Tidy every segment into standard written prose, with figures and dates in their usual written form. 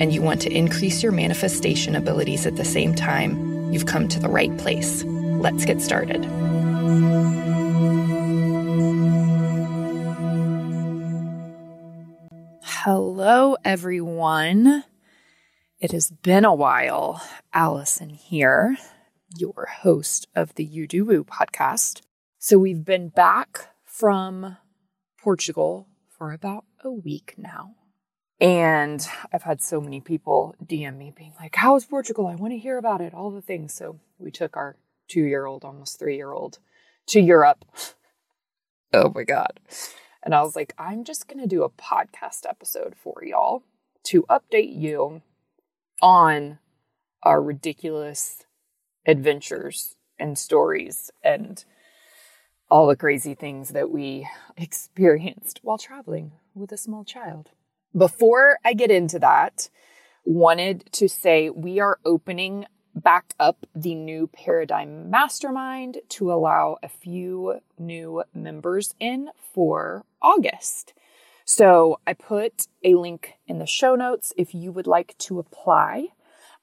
and you want to increase your manifestation abilities at the same time, you've come to the right place. Let's get started. Hello, everyone. It has been a while. Allison here, your host of the You Do Woo podcast. So we've been back from Portugal for about a week now. And I've had so many people DM me being like, how is Portugal? I want to hear about it, all the things. So we took our 2-year-old, almost 3-year-old, to Europe. Oh my God. And I was like, I'm just going to do a podcast episode for y'all to update you on our ridiculous adventures and stories and all the crazy things that we experienced while traveling with a small child. Before I get into that, wanted to say we are opening back up the New Paradigm Mastermind to allow a few new members in for August. So I put a link in the show notes if you would like to apply.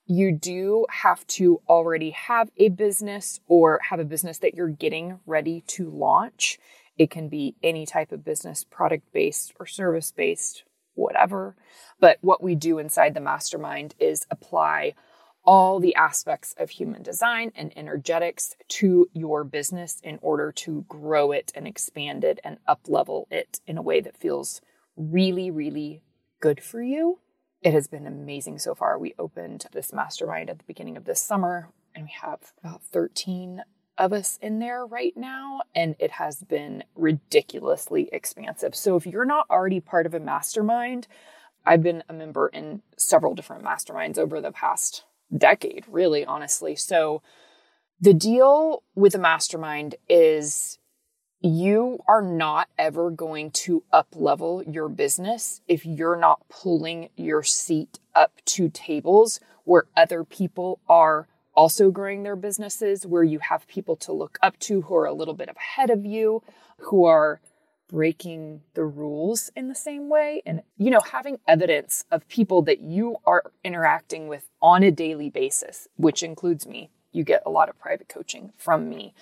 You do have to already have a business or have a business that you're getting ready to launch. It can be any type of business, product-based or service-based, whatever. But what we do inside the mastermind is apply all the aspects of human design and energetics to your business in order to grow it and expand it and up-level it in a way that feels really, really good for you. It has been amazing so far. We opened this mastermind at the beginning of this summer, and we have about 13 of us in there right now, and it has been ridiculously expansive. So if you're not already part of a mastermind, I've been a member in several different masterminds over the past decade, really, honestly. So the deal with a mastermind is you are not ever going to up-level your business if you're not pulling your seat up to tables where other people are also growing their businesses, where you have people to look up to who are a little bit ahead of you, who are breaking the rules in the same way. And, you know, having evidence of people that you are interacting with on a daily basis, which includes me. You get a lot of private coaching from me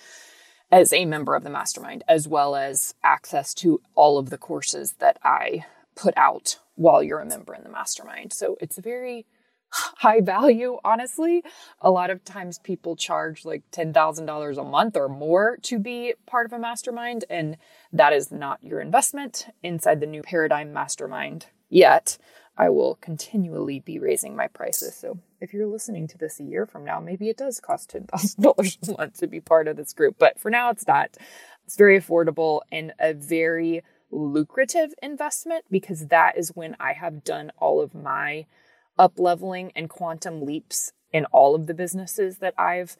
as a member of the mastermind, as well as access to all of the courses that I put out while you're a member in the mastermind. So it's a very high value, honestly. A lot of times people charge like $10,000 a month or more to be part of a mastermind, and that is not your investment inside the New Paradigm Mastermind yet. I will continually be raising my prices. So if you're listening to this a year from now, maybe it does cost $10,000 a month to be part of this group. But for now, it's not. It's very affordable and a very lucrative investment, because that is when I have done all of my up-leveling and quantum leaps in all of the businesses that I've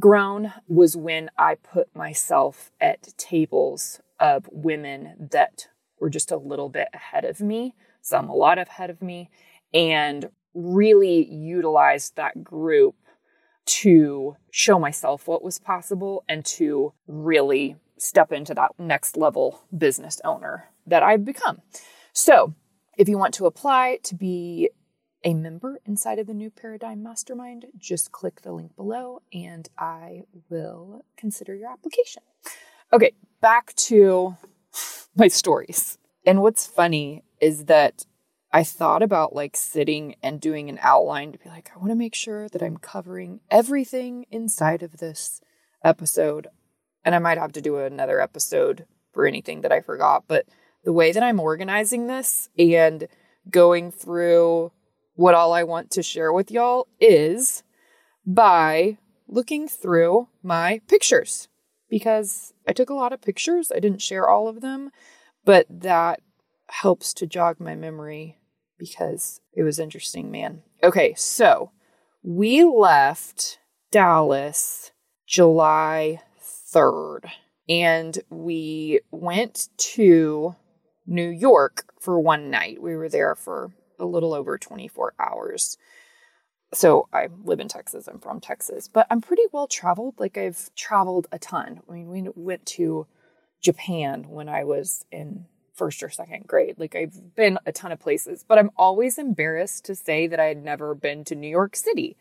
grown, was when I put myself at tables of women that were just a little bit ahead of me, some a lot ahead of me, and really utilized that group to show myself what was possible and to really step into that next level business owner that I've become. So if you want to apply to be a member inside of the New Paradigm Mastermind, just click the link below and I will consider your application. Okay, back to my stories. And what's funny is that I thought about like sitting and doing an outline to be like, I want to make sure that I'm covering everything inside of this episode. And I might have to do another episode for anything that I forgot. But the way that I'm organizing this and going through what all I want to share with y'all is by looking through my pictures, because I took a lot of pictures. I didn't share all of them, but that helps to jog my memory because it was interesting, man. Okay, so we left Dallas July 3rd, and we went to New York for one night. We were there for a little over 24 hours. So I live in Texas. I'm from Texas, but I'm pretty well traveled. Like, I've traveled a ton. I mean, we went to Japan when I was in first or second grade. Like, I've been a ton of places, but I'm always embarrassed to say that I had never been to New York City.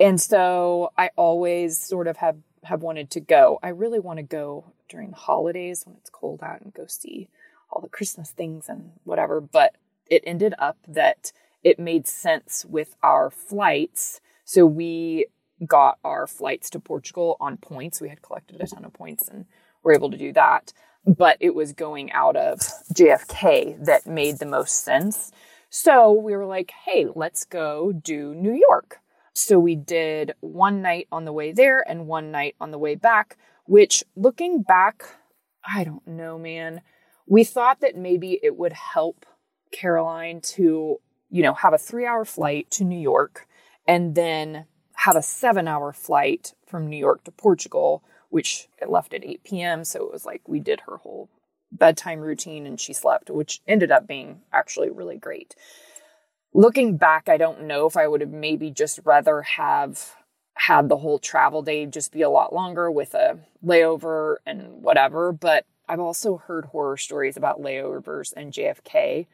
And so I always sort of have wanted to go. I really want to go during the holidays when it's cold out and go see all the Christmas things and whatever. But it ended up that it made sense with our flights. So we got our flights to Portugal on points. We had collected a ton of points and were able to do that. But it was going out of JFK that made the most sense. So we were like, hey, let's go do New York. So we did one night on the way there and one night on the way back, which, looking back, I don't know, man. We thought that maybe it would help Caroline to, you know, have a 3-hour flight to New York and then have a 7-hour flight from New York to Portugal, which it left at 8 p.m. So it was like we did her whole bedtime routine and she slept, which ended up being actually really great. Looking back, I don't know if I would have maybe just rather have had the whole travel day just be a lot longer with a layover and whatever. But I've also heard horror stories about layovers and JFK.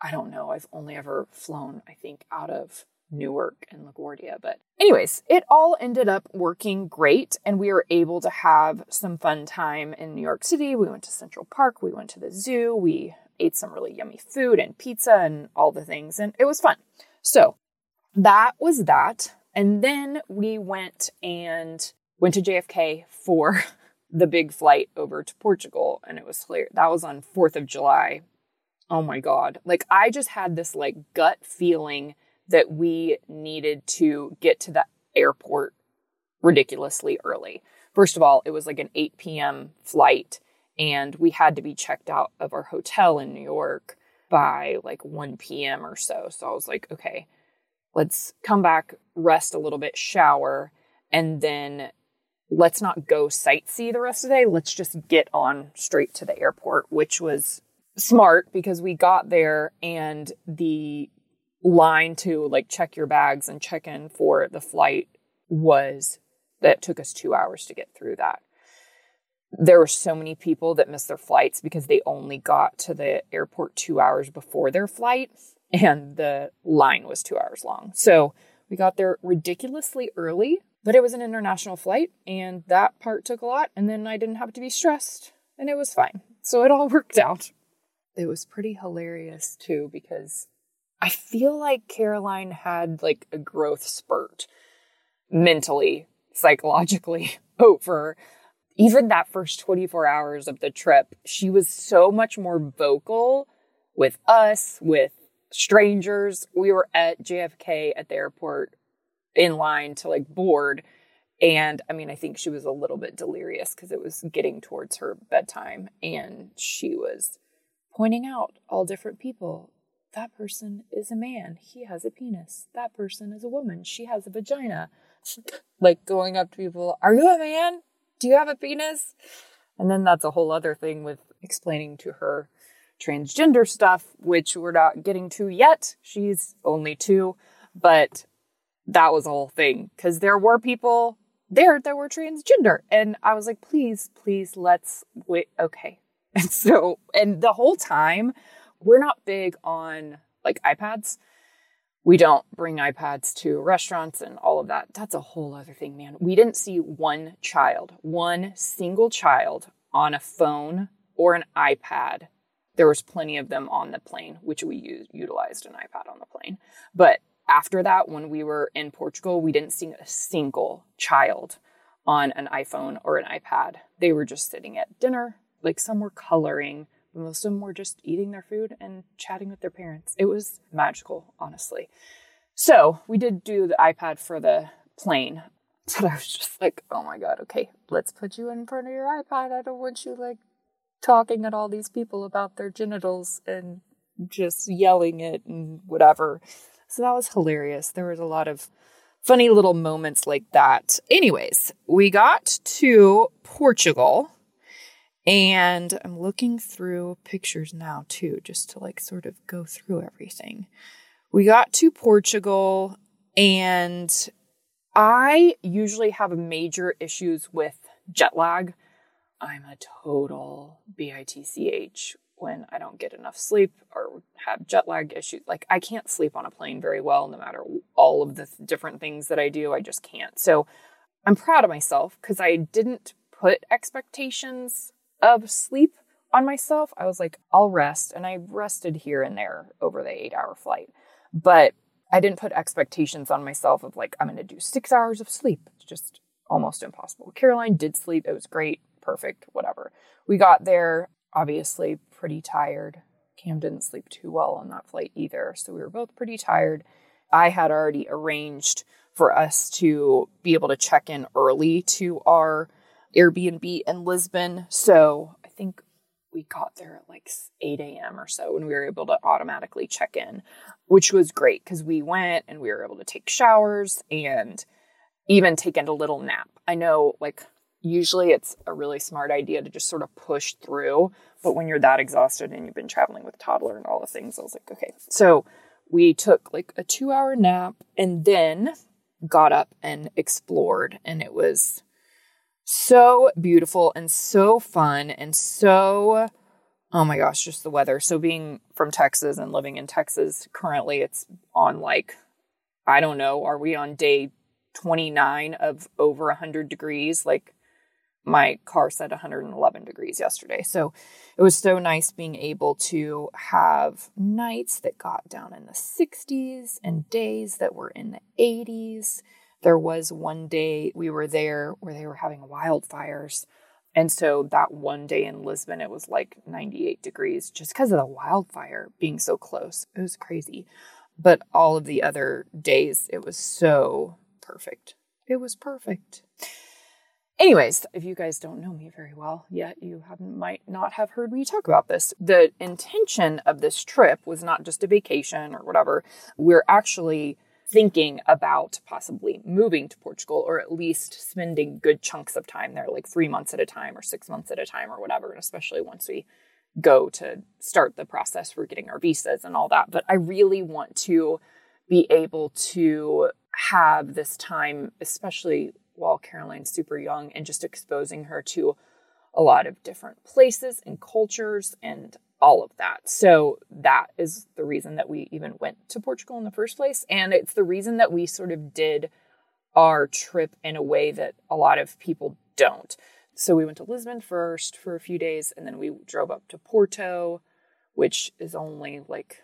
I don't know. I've only ever flown, I think, out of Newark and LaGuardia. But anyways, it all ended up working great. And we were able to have some fun time in New York City. We went to Central Park. We went to the zoo. We ate some really yummy food and pizza and all the things. And it was fun. So that was that. And then we went to JFK for the big flight over to Portugal. And it was clear that was on 4th of July. Oh my God. Like, I just had this like gut feeling that we needed to get to the airport ridiculously early. First of all, it was like an 8 p.m. flight and we had to be checked out of our hotel in New York by like 1 p.m. or so. So I was like, okay, let's come back, rest a little bit, shower, and then let's not go sightsee the rest of the day. Let's just get on straight to the airport, which was smart because we got there and the line to like check your bags and check in for the flight took us 2 hours to get through that. There were so many people that missed their flights because they only got to the airport 2 hours before their flight and the line was 2 hours long. So we got there ridiculously early, but it was an international flight and that part took a lot. And then I didn't have to be stressed and it was fine. So it all worked out. It was pretty hilarious too, because I feel like Caroline had like a growth spurt mentally, psychologically over even that first 24 hours of the trip. She was so much more vocal with us, with strangers. We were at JFK at the airport in line to like board. And I mean, I think she was a little bit delirious because it was getting towards her bedtime and she was pointing out all different people. That person is a man. He has a penis. That person is a woman. She has a vagina. Like going up to people, are you a man? Do you have a penis? And then that's a whole other thing with explaining to her transgender stuff, which we're not getting to yet. She's only 2, but that was a whole thing because there were people there that were transgender. And I was like, please, let's wait. Okay. And so, and the whole time, we're not big on like iPads. We don't bring iPads to restaurants and all of that. That's a whole other thing, man. We didn't see one single child on a phone or an iPad. There was plenty of them on the plane, which we utilized an iPad on the plane. But after that, when we were in Portugal, we didn't see a single child on an iPhone or an iPad. They were just sitting at dinner. Like, some were coloring, but most of them were just eating their food and chatting with their parents. It was magical, honestly. So we did do the iPad for the plane. But I was just like, oh my God, okay, let's put you in front of your iPad. I don't want you like talking at all these people about their genitals and just yelling it and whatever. So that was hilarious. There was a lot of funny little moments like that. Anyways, we got to Portugal and I'm looking through pictures now too, just to like sort of go through everything. We got to Portugal and I usually have major issues with jet lag. I'm a total bitch when I don't get enough sleep or have jet lag issues. Like I can't sleep on a plane very well, no matter all of the different things that I do, I just can't. So I'm proud of myself because I didn't put expectations of sleep on myself. I was like, I'll rest. And I rested here and there over the 8-hour flight, but I didn't put expectations on myself of like, I'm going to do 6 hours of sleep. It's just almost impossible. Caroline did sleep. It was great. Perfect. Whatever. We got there, obviously pretty tired. Cam didn't sleep too well on that flight either. So we were both pretty tired. I had already arranged for us to be able to check in early to our Airbnb in Lisbon. So I think we got there at like 8 a.m. or so and we were able to automatically check in, which was great because we went and we were able to take showers and even take in a little nap. I know like usually it's a really smart idea to just sort of push through, but when you're that exhausted and you've been traveling with toddler and all the things, I was like, okay. So we took like a 2-hour nap and then got up and explored, and it was so beautiful and so fun and so, oh my gosh, just the weather. So being from Texas and living in Texas, currently it's on like, I don't know, are we on day 29 of over 100 degrees? Like my car said 111 degrees yesterday. So it was so nice being able to have nights that got down in the 60s and days that were in the 80s. There was one day we were there where they were having wildfires. And so that one day in Lisbon, it was like 98 degrees just because of the wildfire being so close. It was crazy. But all of the other days, it was so perfect. It was perfect. Anyways, if you guys don't know me very well yet, you might not have heard me talk about this. The intention of this trip was not just a vacation or whatever. We're actually thinking about possibly moving to Portugal or at least spending good chunks of time there, like 3 months at a time or 6 months at a time or whatever. And especially once we go to start the process for getting our visas and all that. But I really want to be able to have this time, especially while Caroline's super young, and just exposing her to a lot of different places and cultures and all of that. So that is the reason that we even went to Portugal in the first place. And it's the reason that we sort of did our trip in a way that a lot of people don't. So we went to Lisbon first for a few days, and then we drove up to Porto, which is only like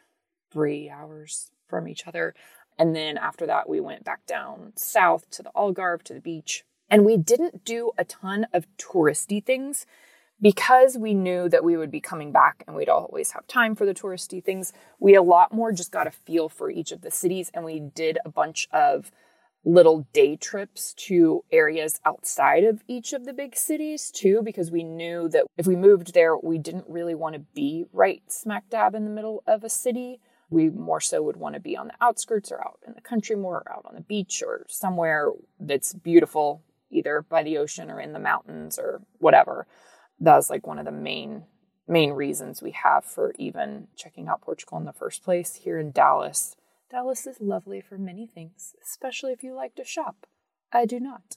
3 hours from each other. And then after that, we went back down south to the Algarve, to the beach. And we didn't do a ton of touristy things, because we knew that we would be coming back and we'd always have time for the touristy things. We a lot more just got a feel for each of the cities, and we did a bunch of little day trips to areas outside of each of the big cities too, because we knew that if we moved there, we didn't really want to be right smack dab in the middle of a city. We more so would want to be on the outskirts or out in the country more, or out on the beach or somewhere that's beautiful, either by the ocean or in the mountains or whatever. That was like one of the main reasons we have for even checking out Portugal in the first place. Here in Dallas. Dallas is lovely for many things, especially if you like to shop. I do not.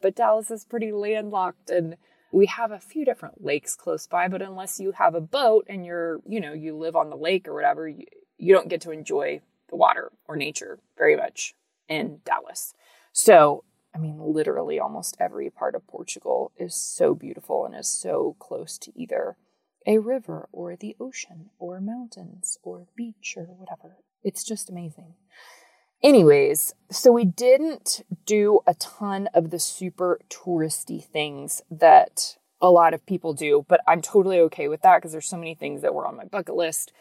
But Dallas is pretty landlocked, and we have a few different lakes close by, but unless you have a boat and you're, you know, you live on the lake or whatever, you don't get to enjoy the water or nature very much in Dallas. So I mean, literally almost every part of Portugal is so beautiful and is so close to either a river or the ocean or mountains or beach or whatever. It's just amazing. Anyways, so we didn't do a ton of the super touristy things that a lot of people do, but I'm totally okay with that because there's so many things that were on my bucket list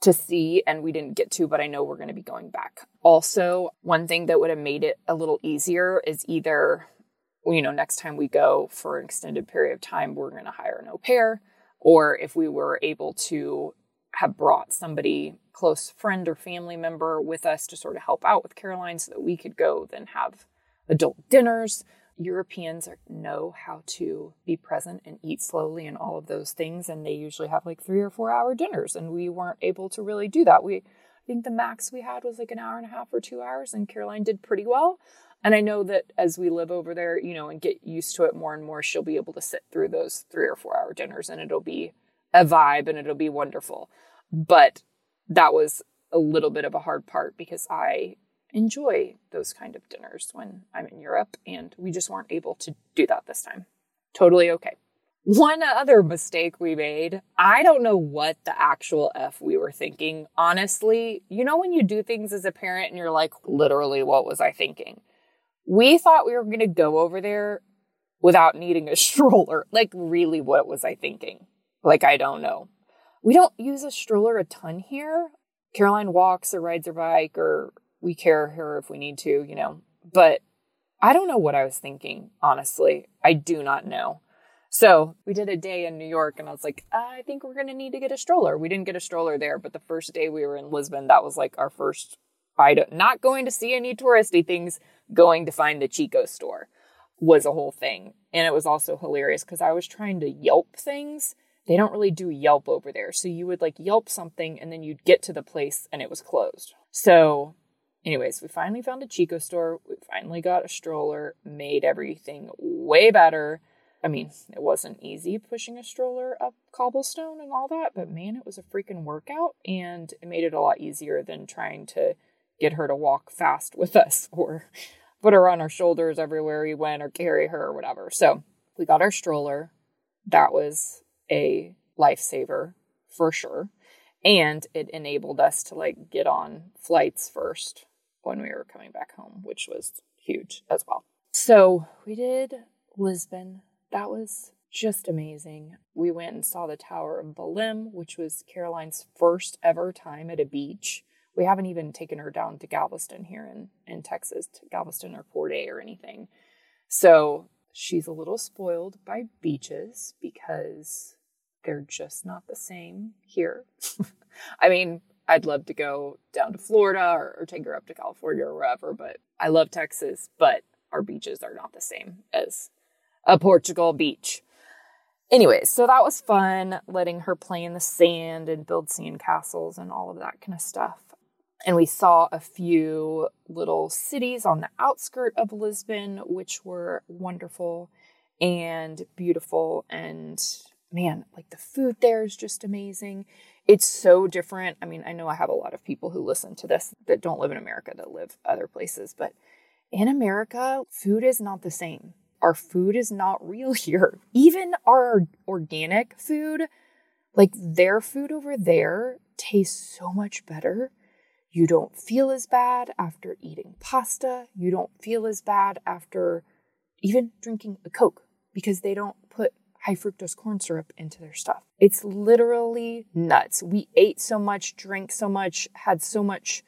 to see and we didn't get to, but I know we're going to be going back. Also, one thing that would have made it a little easier is either, you know, next time we go for an extended period of time, we're going to hire an au pair, or if we were able to have brought somebody, close friend or family member, with us to sort of help out with Caroline so that we could go then have adult dinners. Europeans know how to be present and eat slowly and all of those things. And they usually have like 3 or 4 hour dinners. And we weren't able to really do that. I think the max we had was like 1.5 or 2 hours, and Caroline did pretty well. And I know that as we live over there, you know, and get used to it more and more, she'll be able to sit through those 3 or 4 hour dinners, and it'll be a vibe and it'll be wonderful. But that was a little bit of a hard part because I enjoy those kind of dinners when I'm in Europe, and we just weren't able to do that this time. Totally okay. One other mistake we made, I don't know what the actual F we were thinking. Honestly, you know, when you do things as a parent and you're like, literally, what was I thinking? We thought we were going to go over there without needing a stroller. Like, really, what was I thinking? Like, I don't know. We don't use a stroller a ton here. Caroline walks or rides her bike, or we carry her if we need to, you know. But I don't know what I was thinking, honestly. I do not know. So we did a day in New York, and I was like, I think we're going to need to get a stroller. We didn't get a stroller there, but the first day we were in Lisbon, that was like our first item. Not going to see any touristy things, going to find the Chico store was a whole thing. And it was also hilarious because I was trying to Yelp things. They don't really do Yelp over there. So you would like Yelp something, and then you'd get to the place and it was closed. So anyways, we finally found a Chico store. We finally got a stroller, made everything way better. I mean, it wasn't easy pushing a stroller up cobblestone and all that, but man, it was a freaking workout, and it made it a lot easier than trying to get her to walk fast with us or put her on our shoulders everywhere we went or carry her or whatever. So we got our stroller. That was a lifesaver for sure. And it enabled us to like get on flights first when we were coming back home, which was huge as well. So we did Lisbon. That was just amazing. We went and saw the Tower of Belém, which was Caroline's first ever time at a beach. We haven't even taken her down to Galveston here in Texas, to Galveston or Port A or anything. So she's a little spoiled by beaches because they're just not the same here. I mean, I'd love to go down to Florida or take her up to California or wherever, but I love Texas, but our beaches are not the same as a Portugal beach. Anyways, so that was fun, letting her play in the sand and build sand castles and all of that kind of stuff. And we saw a few little cities on the outskirts of Lisbon, which were wonderful and beautiful. And man, like the food there is just amazing. It's so different. I mean, I know I have a lot of people who listen to this that don't live in America, that live other places. But in America, food is not the same. Our food is not real here. Even our organic food, like their food over there, tastes so much better. You don't feel as bad after eating pasta. You don't feel as bad after even drinking a Coke because they don't put high fructose corn syrup into their stuff. It's literally nuts. We ate so much, drank so much, had so much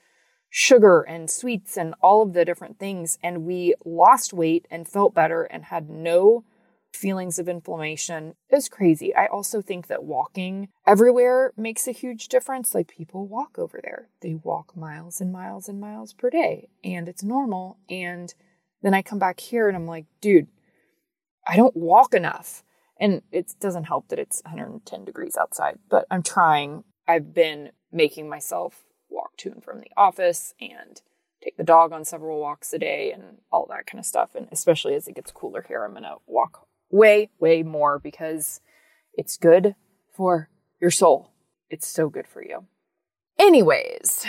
sugar and sweets and all of the different things. And we lost weight and felt better and had no feelings of inflammation. It was crazy. I also think that walking everywhere makes a huge difference. Like people walk over there. They walk miles and miles and miles per day, and it's normal. And then I come back here and I'm like, dude, I don't walk enough. And it doesn't help that it's 110 degrees outside, but I'm trying. I've been making myself walk to and from the office and take the dog on several walks a day and all that kind of stuff. And especially as it gets cooler here, I'm going to walk way, way more because it's good for your soul. It's so good for you. Anyways,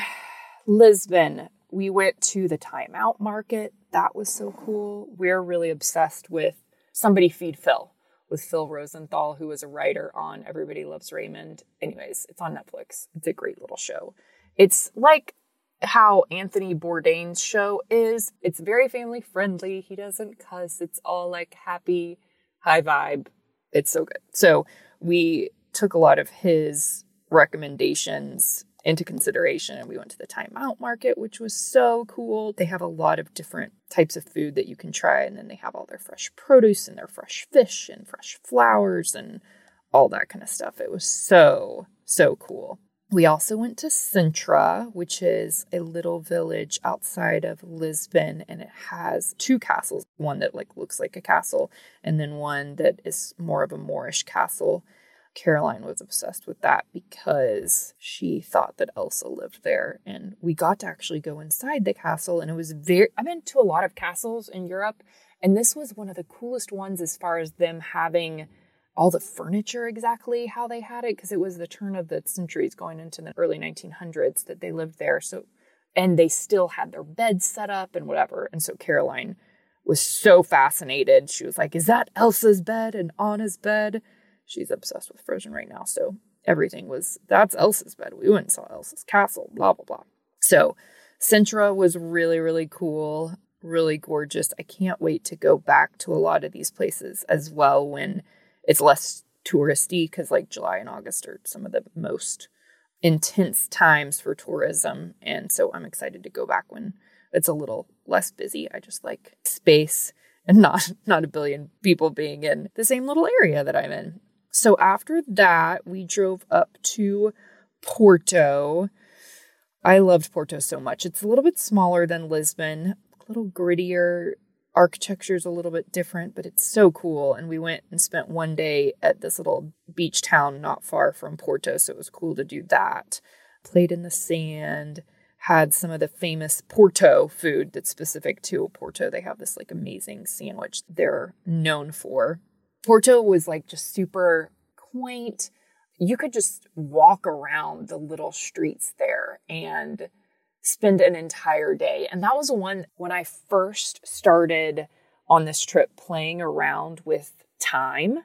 Lisbon, we went to the Time Out Market. That was so cool. We're really obsessed with Somebody Feed Phil, with Phil Rosenthal, who was a writer on Everybody Loves Raymond. Anyways, it's on Netflix. It's a great little show. It's like how Anthony Bourdain's show is. It's very family friendly. He doesn't cuss. It's all like happy, high vibe. It's so good. So we took a lot of his recommendations into consideration, and we went to the Time Out Market, which was so cool. They have a lot of different types of food that you can try, and then they have all their fresh produce and their fresh fish and fresh flowers and all that kind of stuff. It was so, so cool. We also went to Sintra, which is a little village outside of Lisbon, and it has two castles, one that looks like a castle and then one that is more of a Moorish castle. Caroline was obsessed with that because she thought that Elsa lived there. And we got to actually go inside the castle. And it was I've been to a lot of castles in Europe, and this was one of the coolest ones as far as them having all the furniture exactly how they had it, because it was the turn of the centuries going into the early 1900s that they lived there. So, and they still had their beds set up and whatever. And so Caroline was so fascinated. She was like, is that Elsa's bed and Anna's bed? She's obsessed with Frozen right now. So everything was, that's Elsa's bed. We went and saw Elsa's castle, blah, blah, blah. So Sintra was really, really cool, really gorgeous. I can't wait to go back to a lot of these places as well when it's less touristy, because July and August are some of the most intense times for tourism. And so I'm excited to go back when it's a little less busy. I just like space and not a billion people being in the same little area that I'm in. So after that, we drove up to Porto. I loved Porto so much. It's a little bit smaller than Lisbon, a little grittier. Architecture is a little bit different, but it's so cool. And we went and spent one day at this little beach town not far from Porto. So it was cool to do that. Played in the sand, had some of the famous Porto food that's specific to Porto. They have this amazing sandwich they're known for. Porto was just super quaint. You could just walk around the little streets there and spend an entire day. And that was one when I first started on this trip playing around with time.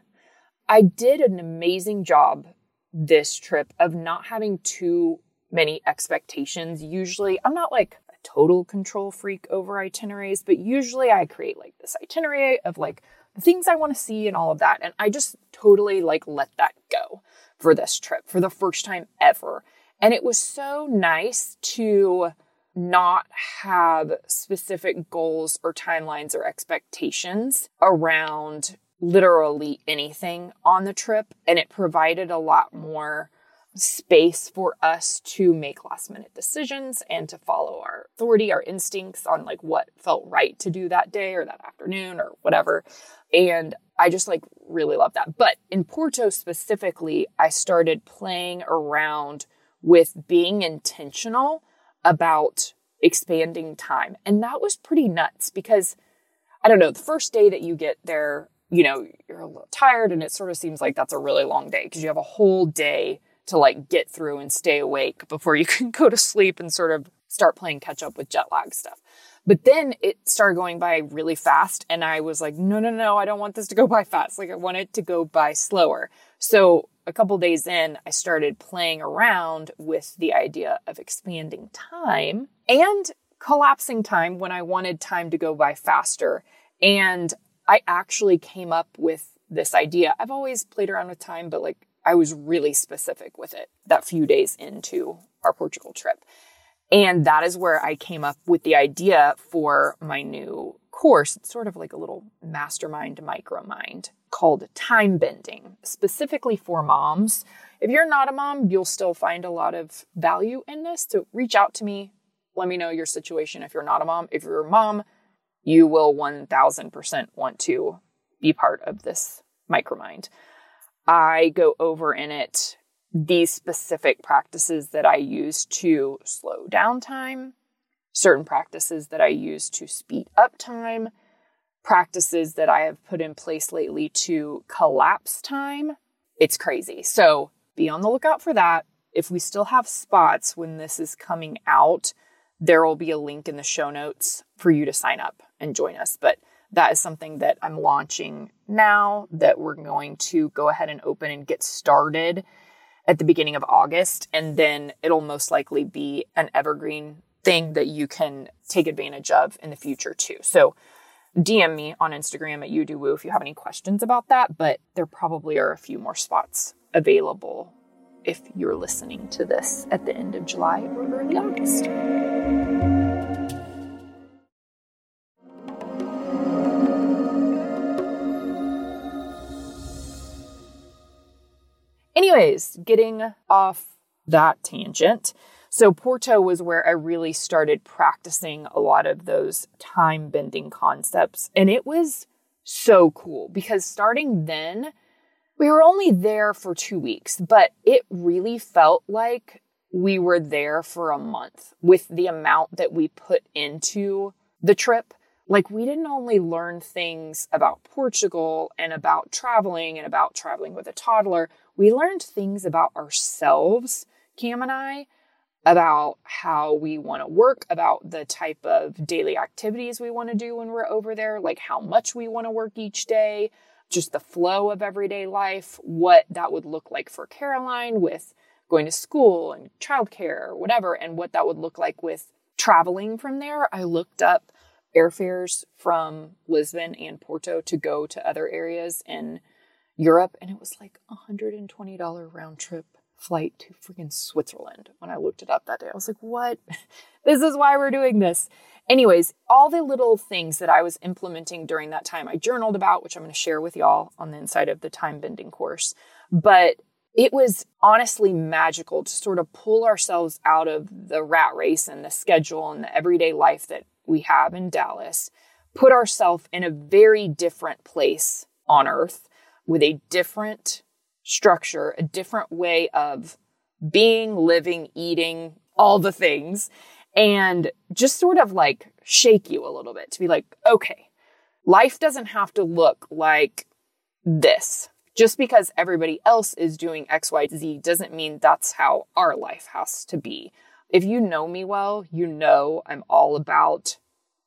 I did an amazing job this trip of not having too many expectations. Usually I'm not a total control freak over itineraries, but usually I create this itinerary of the things I want to see and all of that. And I just totally let that go for this trip for the first time ever. And it was so nice to not have specific goals or timelines or expectations around literally anything on the trip. And it provided a lot more space for us to make last minute decisions and to follow our authority, our instincts on what felt right to do that day or that afternoon or whatever. And I just really love that. But in Porto specifically, I started playing around with being intentional about expanding time. And that was pretty nuts because I don't know, the first day that you get there, you're a little tired and it sort of seems like that's a really long day because you have a whole day to get through and stay awake before you can go to sleep and sort of start playing catch up with jet lag stuff. But then it started going by really fast. And I was no, I don't want this to go by fast. I want it to go by slower. So a couple days in, I started playing around with the idea of expanding time and collapsing time when I wanted time to go by faster. And I actually came up with this idea. I've always played around with time, but I was really specific with it that few days into our Portugal trip. And that is where I came up with the idea for my new course. It's sort of a little mastermind, micromind called Time Bending, specifically for moms. If you're not a mom, you'll still find a lot of value in this. So reach out to me. Let me know your situation if you're not a mom. If you're a mom, you will 1000% want to be part of this micromind. I go over in it these specific practices that I use to slow down time, certain practices that I use to speed up time, practices that I have put in place lately to collapse time. It's crazy. So be on the lookout for that. If we still have spots when this is coming out, there will be a link in the show notes for you to sign up and join us. But that is something that I'm launching now that we're going to go ahead and open and get started at the beginning of August. And then it'll most likely be an evergreen thing that you can take advantage of in the future too. So DM me on Instagram at You Do Woo if you have any questions about that, but there probably are a few more spots available if you're listening to this at the end of July or early August. Anyways, getting off that tangent. So Porto was where I really started practicing a lot of those time bending concepts. And it was so cool because starting then, we were only there for 2 weeks, but it really felt like we were there for a month with the amount that we put into the trip. Like we didn't only learn things about Portugal and about traveling with a toddler. We learned things about ourselves, Cam and I, about how we want to work, about the type of daily activities we want to do when we're over there, like how much we want to work each day, just the flow of everyday life, what that would look like for Caroline with going to school and childcare or whatever, and what that would look like with traveling from there. I looked up airfares from Lisbon and Porto to go to other areas in Europe, and it was like $120 round trip flight to freaking Switzerland. When I looked it up that day, I was like, what? This is why we're doing this. Anyways, all the little things that I was implementing during that time, I journaled about, which I'm going to share with y'all on the inside of the time bending course. But it was honestly magical to sort of pull ourselves out of the rat race and the schedule and the everyday life that we have in Dallas, put ourselves in a very different place on earth with a different structure, a different way of being, living, eating, all the things, and just sort of like shake you a little bit to be like, okay, life doesn't have to look like this. Just because everybody else is doing X, Y, Z doesn't mean that's how our life has to be. If you know me well, you know I'm all about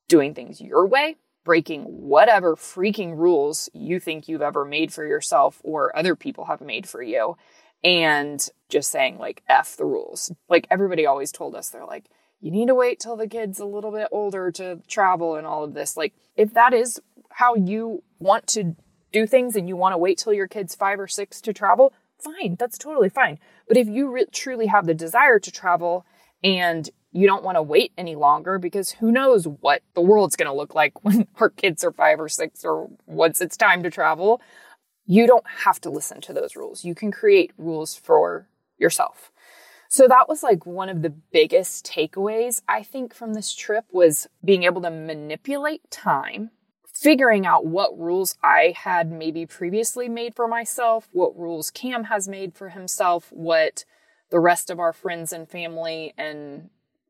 doing things your way, breaking whatever freaking rules you think you've ever made for yourself or other people have made for you, and just saying like, F the rules. Like everybody always told us, they're like, you need to wait till the kid's a little bit older to travel and all of this. Like if that is how you want to do things and you want to wait till your kid's 5 or 6 to travel, fine, that's totally fine. But if you truly have the desire to travel and you don't want to wait any longer because who knows what the world's going to look like when our kids are 5 or 6 or once it's time to travel, you don't have to listen to those rules. You can create rules for yourself. So that was like one of the biggest takeaways, I think, from this trip was being able to manipulate time, figuring out what rules I had maybe previously made for myself, what rules Cam has made for himself, what the rest of our friends and family and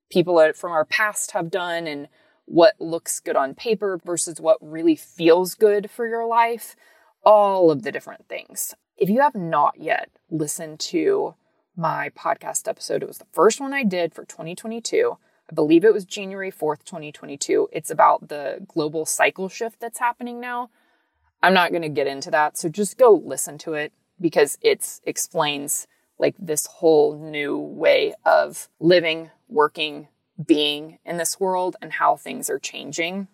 people from our past have done, and what looks good on paper versus what really feels good for your life, all of the different things. If you have not yet listened to my podcast episode, it was the first one I did for 2022. I believe it was January 4th, 2022. It's about the global cycle shift that's happening now. I'm not going to get into that. So just go listen to it because it explains like this whole new way of living, working, being in this world and how things are changing.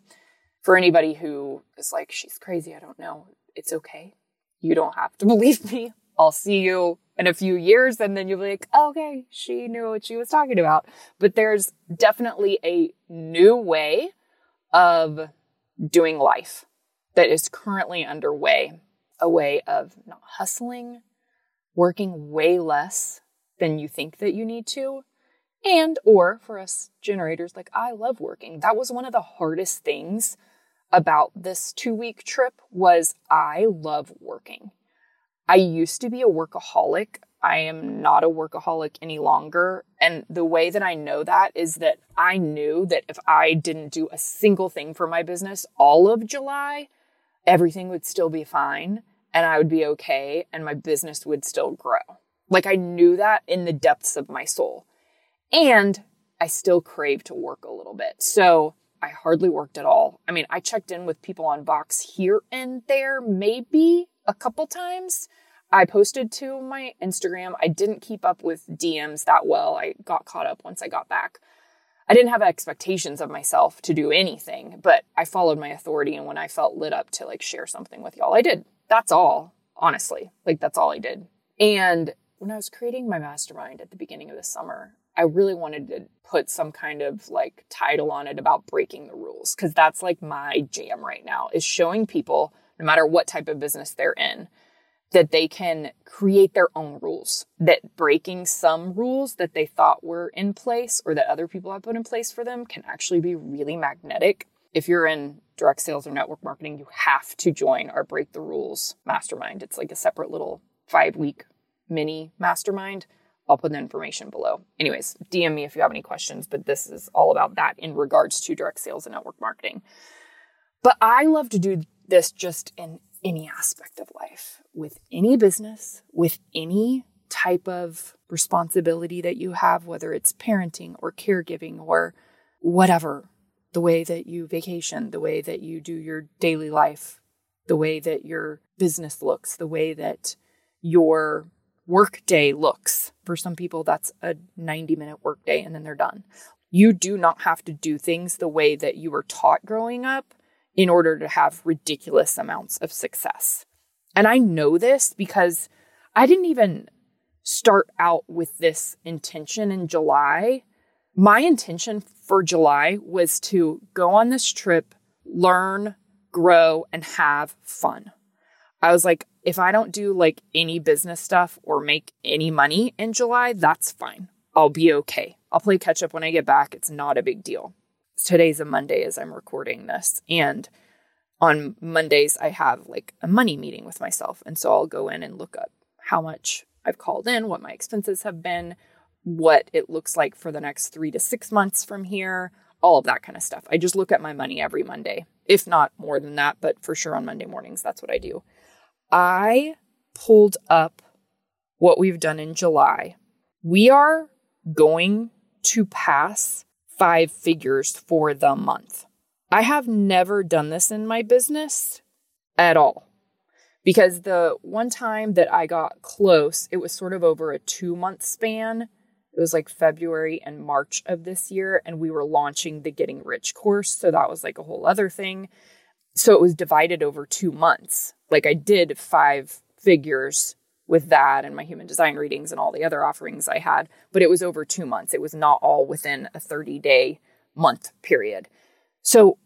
For anybody who is like, she's crazy, I don't know. It's okay. You don't have to believe me. I'll see you in a few years, and then you'll be like, oh, okay, she knew what she was talking about. But there's definitely a new way of doing life that is currently underway, a way of not hustling, working way less than you think that you need to. And, or for us generators, like I love working. That was one of the hardest things about this 2-week trip was I love working. I used to be a workaholic. I am not a workaholic any longer. And the way that I know that is that I knew that if I didn't do a single thing for my business all of July, everything would still be fine and I would be okay and my business would still grow. Like I knew that in the depths of my soul. And I still crave to work a little bit. So I hardly worked at all. I mean, I checked in with people on Vox here and there, maybe a couple times. I posted to my Instagram. I didn't keep up with DMs that well. I got caught up once I got back. I didn't have expectations of myself to do anything, but I followed my authority. And when I felt lit up to like share something with y'all, I did. That's all, honestly. Like that's all I did. And when I was creating my mastermind at the beginning of the summer, I really wanted to put some kind of like title on it about breaking the rules. Cause that's like my jam right now, is showing people, no matter what type of business they're in, that they can create their own rules, that breaking some rules that they thought were in place or that other people have put in place for them can actually be really magnetic. If you're in direct sales or network marketing, you have to join our Break the Rules Mastermind. It's like a separate little 5-week mini mastermind. I'll put the information below. Anyways, DM me if you have any questions, but this is all about that in regards to direct sales and network marketing. But I love to do this just in any aspect of life, with any business, with any type of responsibility that you have, whether it's parenting or caregiving or whatever, the way that you vacation, the way that you do your daily life, the way that your business looks, the way that your workday looks. For some people, that's a 90-minute workday and then they're done. You do not have to do things the way that you were taught growing up in order to have ridiculous amounts of success. And I know this because I didn't even start out with this intention in July. My intention for July was to go on this trip, learn, grow, and have fun. I was like, if I don't do like any business stuff or make any money in July, that's fine. I'll be okay. I'll play catch up when I get back. It's not a big deal. Today's a Monday as I'm recording this. And on Mondays, I have like a money meeting with myself. And so I'll go in and look up how much I've called in, what my expenses have been, what it looks like for the next 3 to 6 months from here, all of that kind of stuff. I just look at my money every Monday, if not more than that, but for sure on Monday mornings, that's what I do. I pulled up what we've done in July. We are going to pass 5 figures for the month. I have never done this in my business at all, because the one time that I got close, it was sort of over a 2-month span. It was like February and March of this year, and we were launching the Getting Rich course. So that was like a whole other thing. So it was divided over 2 months. Like I did 5 figures with that and my human design readings and all the other offerings I had, but it was over 2 months. It was not all within a 30-day month period. So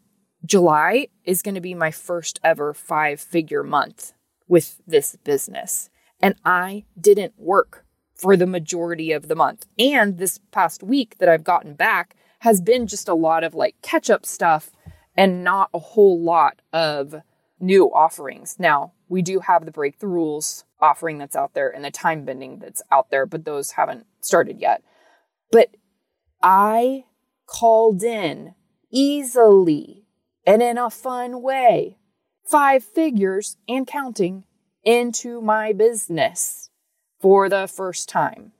July is going to be my first ever 5-figure month with this business. And I didn't work for the majority of the month. And this past week that I've gotten back has been just a lot of like catch-up stuff and not a whole lot of new offerings. Now, we do have the Break the Rules offering that's out there and the Time Bending that's out there, but those haven't started yet. But I called in easily and in a fun way 5 figures and counting into my business for the first time.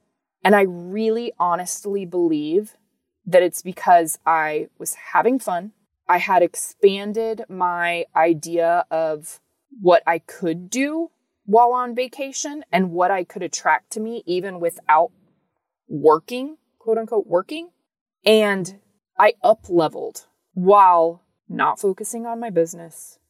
And I really honestly believe that it's because I was having fun. I had expanded my idea of what I could do while on vacation and what I could attract to me even without working, quote unquote working. And I up-leveled while not focusing on my business,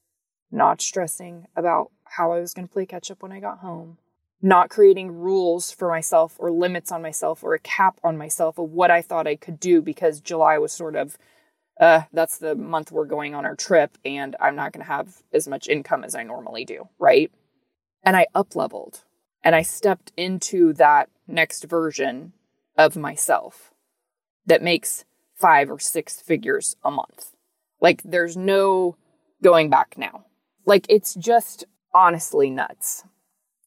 not stressing about how I was going to play catch up when I got home, not creating rules for myself or limits on myself or a cap on myself of what I thought I could do, because July was sort of, that's the month we're going on our trip and I'm not going to have as much income as I normally do, right? And I up-leveled and I stepped into that next version of myself that makes 5 or 6 figures a month. Like there's no going back now. Like it's just honestly nuts.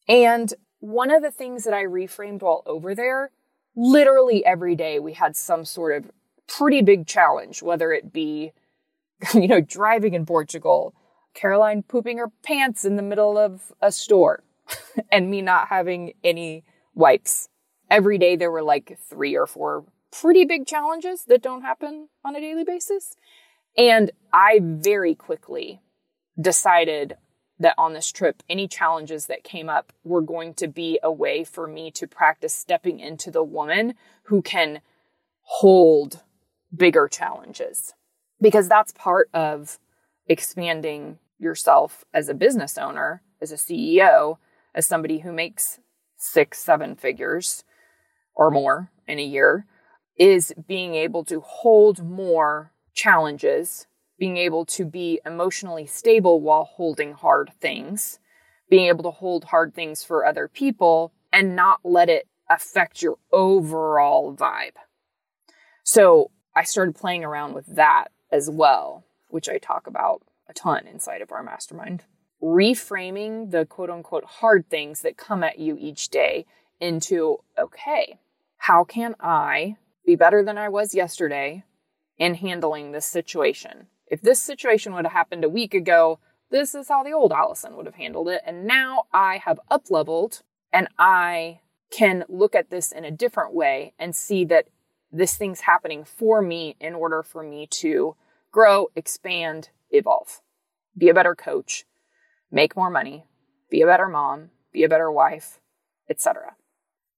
And one of the things that I reframed while over there, literally every day we had some sort of pretty big challenge, whether it be, driving in Portugal, Caroline pooping her pants in the middle of a store and me not having any wipes. Every day there were like 3 or 4 pretty big challenges that don't happen on a daily basis. And I very quickly decided that on this trip, any challenges that came up were going to be a way for me to practice stepping into the woman who can hold bigger challenges, because that's part of expanding yourself as a business owner, as a CEO, as somebody who makes 6-7 figures or more in a year, is being able to hold more challenges, being able to be emotionally stable while holding hard things, being able to hold hard things for other people and not let it affect your overall vibe. So I started playing around with that as well, which I talk about a ton inside of our mastermind. Reframing the quote unquote hard things that come at you each day into, okay, how can I be better than I was yesterday in handling this situation? If this situation would have happened a week ago, this is how the old Allison would have handled it. And now I have up-leveled and I can look at this in a different way and see that this thing's happening for me in order for me to grow, expand, evolve, be a better coach, make more money, be a better mom, be a better wife, etc.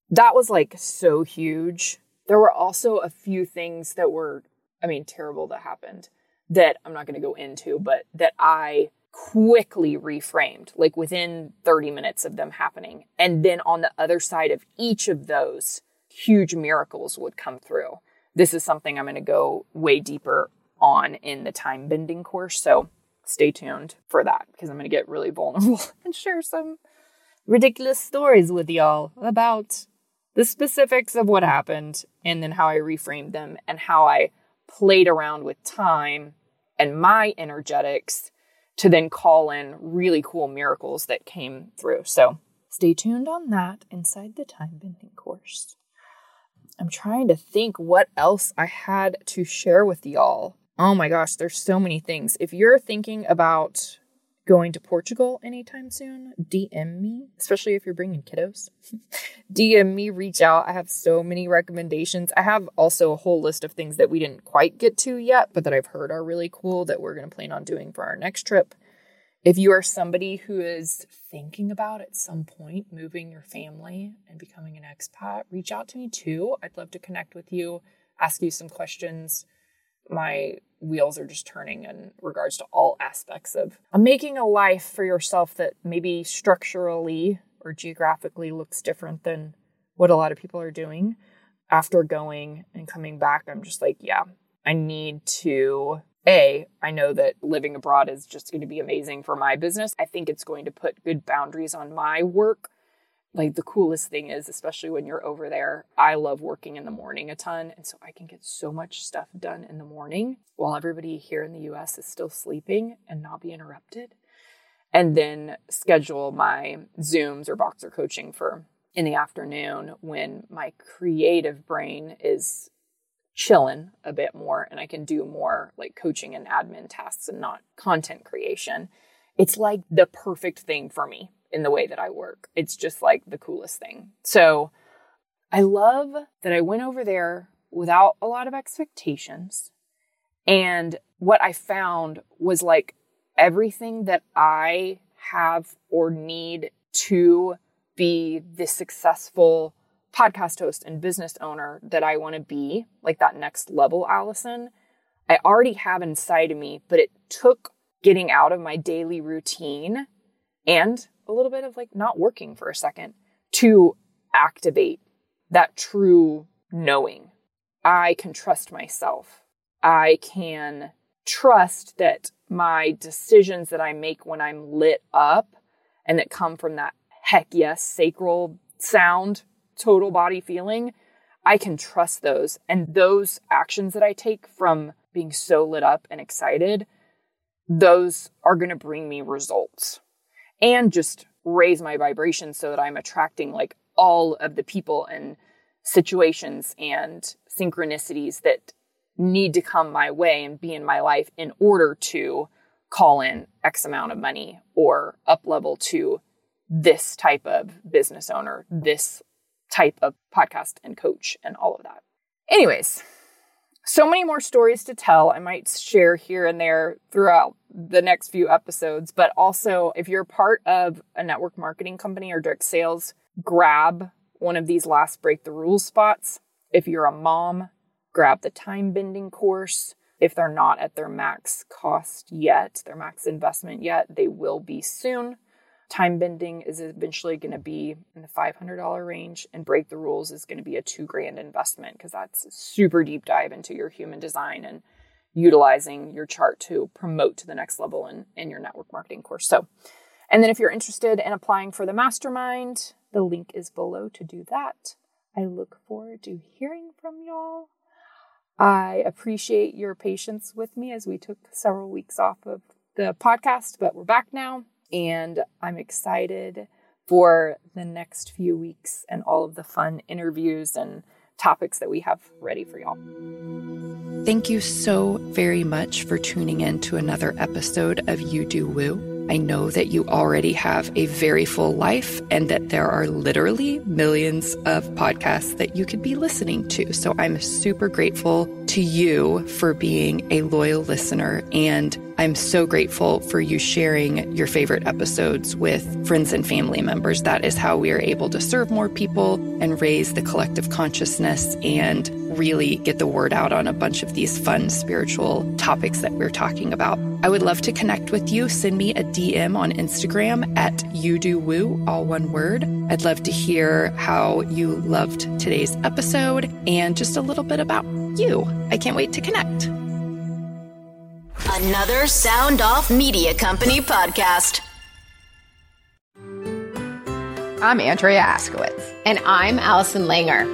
That was like so huge. There were also a few things that were, terrible that happened that I'm not going to go into, but that I quickly reframed, like within 30 minutes of them happening. And then on the other side of each of those, huge miracles would come through. This is something I'm going to go way deeper on in the time bending course. So stay tuned for that because I'm going to get really vulnerable and share some ridiculous stories with y'all about the specifics of what happened and then how I reframed them and how I played around with time and my energetics to then call in really cool miracles that came through. So stay tuned on that inside the time bending course. I'm trying to think what else I had to share with y'all. Oh my gosh, there's so many things. If you're thinking about going to Portugal anytime soon, DM me, especially if you're bringing kiddos. DM me, reach out. I have so many recommendations. I have also a whole list of things that we didn't quite get to yet, but that I've heard are really cool that we're going to plan on doing for our next trip. If you are somebody who is thinking about at some point moving your family and becoming an expat, reach out to me too. I'd love to connect with you, ask you some questions. My wheels are just turning in regards to all aspects of making a life for yourself that maybe structurally or geographically looks different than what a lot of people are doing. After going and coming back, I'm just like, yeah, I need to... I know that living abroad is just going to be amazing for my business. I think it's going to put good boundaries on my work. Like the coolest thing is, especially when you're over there, I love working in the morning a ton. And so I can get so much stuff done in the morning while everybody here in the US is still sleeping and not be interrupted. And then schedule my Zooms or Vox coaching for in the afternoon when my creative brain is chilling a bit more and I can do more like coaching and admin tasks and not content creation. It's like the perfect thing for me in the way that I work. It's just like the coolest thing. So I love that I went over there without a lot of expectations. And what I found was like everything that I have or need to be the successful podcast host and business owner that I want to be, like that next level Allison, I already have inside of me, but it took getting out of my daily routine and a little bit of like not working for a second to activate that true knowing. I can trust myself. I can trust that my decisions that I make when I'm lit up and that come from that heck yes, sacral sound, total body feeling, I can trust those. And those actions that I take from being so lit up and excited, those are going to bring me results and just raise my vibration so that I'm attracting like all of the people and situations and synchronicities that need to come my way and be in my life in order to call in X amount of money or up level to this type of business owner, this type of podcast and coach and all of that. Anyways, so many more stories to tell. I might share here and there throughout the next few episodes, but also if you're part of a network marketing company or direct sales, grab one of these last Break the Rules spots. If you're a mom, grab the time bending course. If they're not at their max cost yet, their max investment yet, they will be soon. Time bending is eventually going to be in the $500 range, and Break the Rules is going to be a $2,000 investment because that's a super deep dive into your human design and utilizing your chart to promote to the next level in your network marketing course. So And then if you're interested in applying for the mastermind, the link is below to do that. I look forward to hearing from y'all. I appreciate your patience with me as we took several weeks off of the podcast, but we're back now. And I'm excited for the next few weeks and all of the fun interviews and topics that we have ready for y'all. Thank you so very much for tuning in to another episode of You Do Woo. I know that you already have a very full life and that there are literally millions of podcasts that you could be listening to. So I'm super grateful to you for being a loyal listener. And I'm so grateful for you sharing your favorite episodes with friends and family members. That is how we are able to serve more people and raise the collective consciousness and really get the word out on a bunch of these fun spiritual topics that we're talking about. I would love to connect with you. Send me a DM on Instagram at You Do Woo, all one word. I'd love to hear how you loved today's episode and just a little bit about you. I can't wait to connect. Another Sound Off Media Company podcast. I'm Andrea Askowitz. And I'm Allison Langer.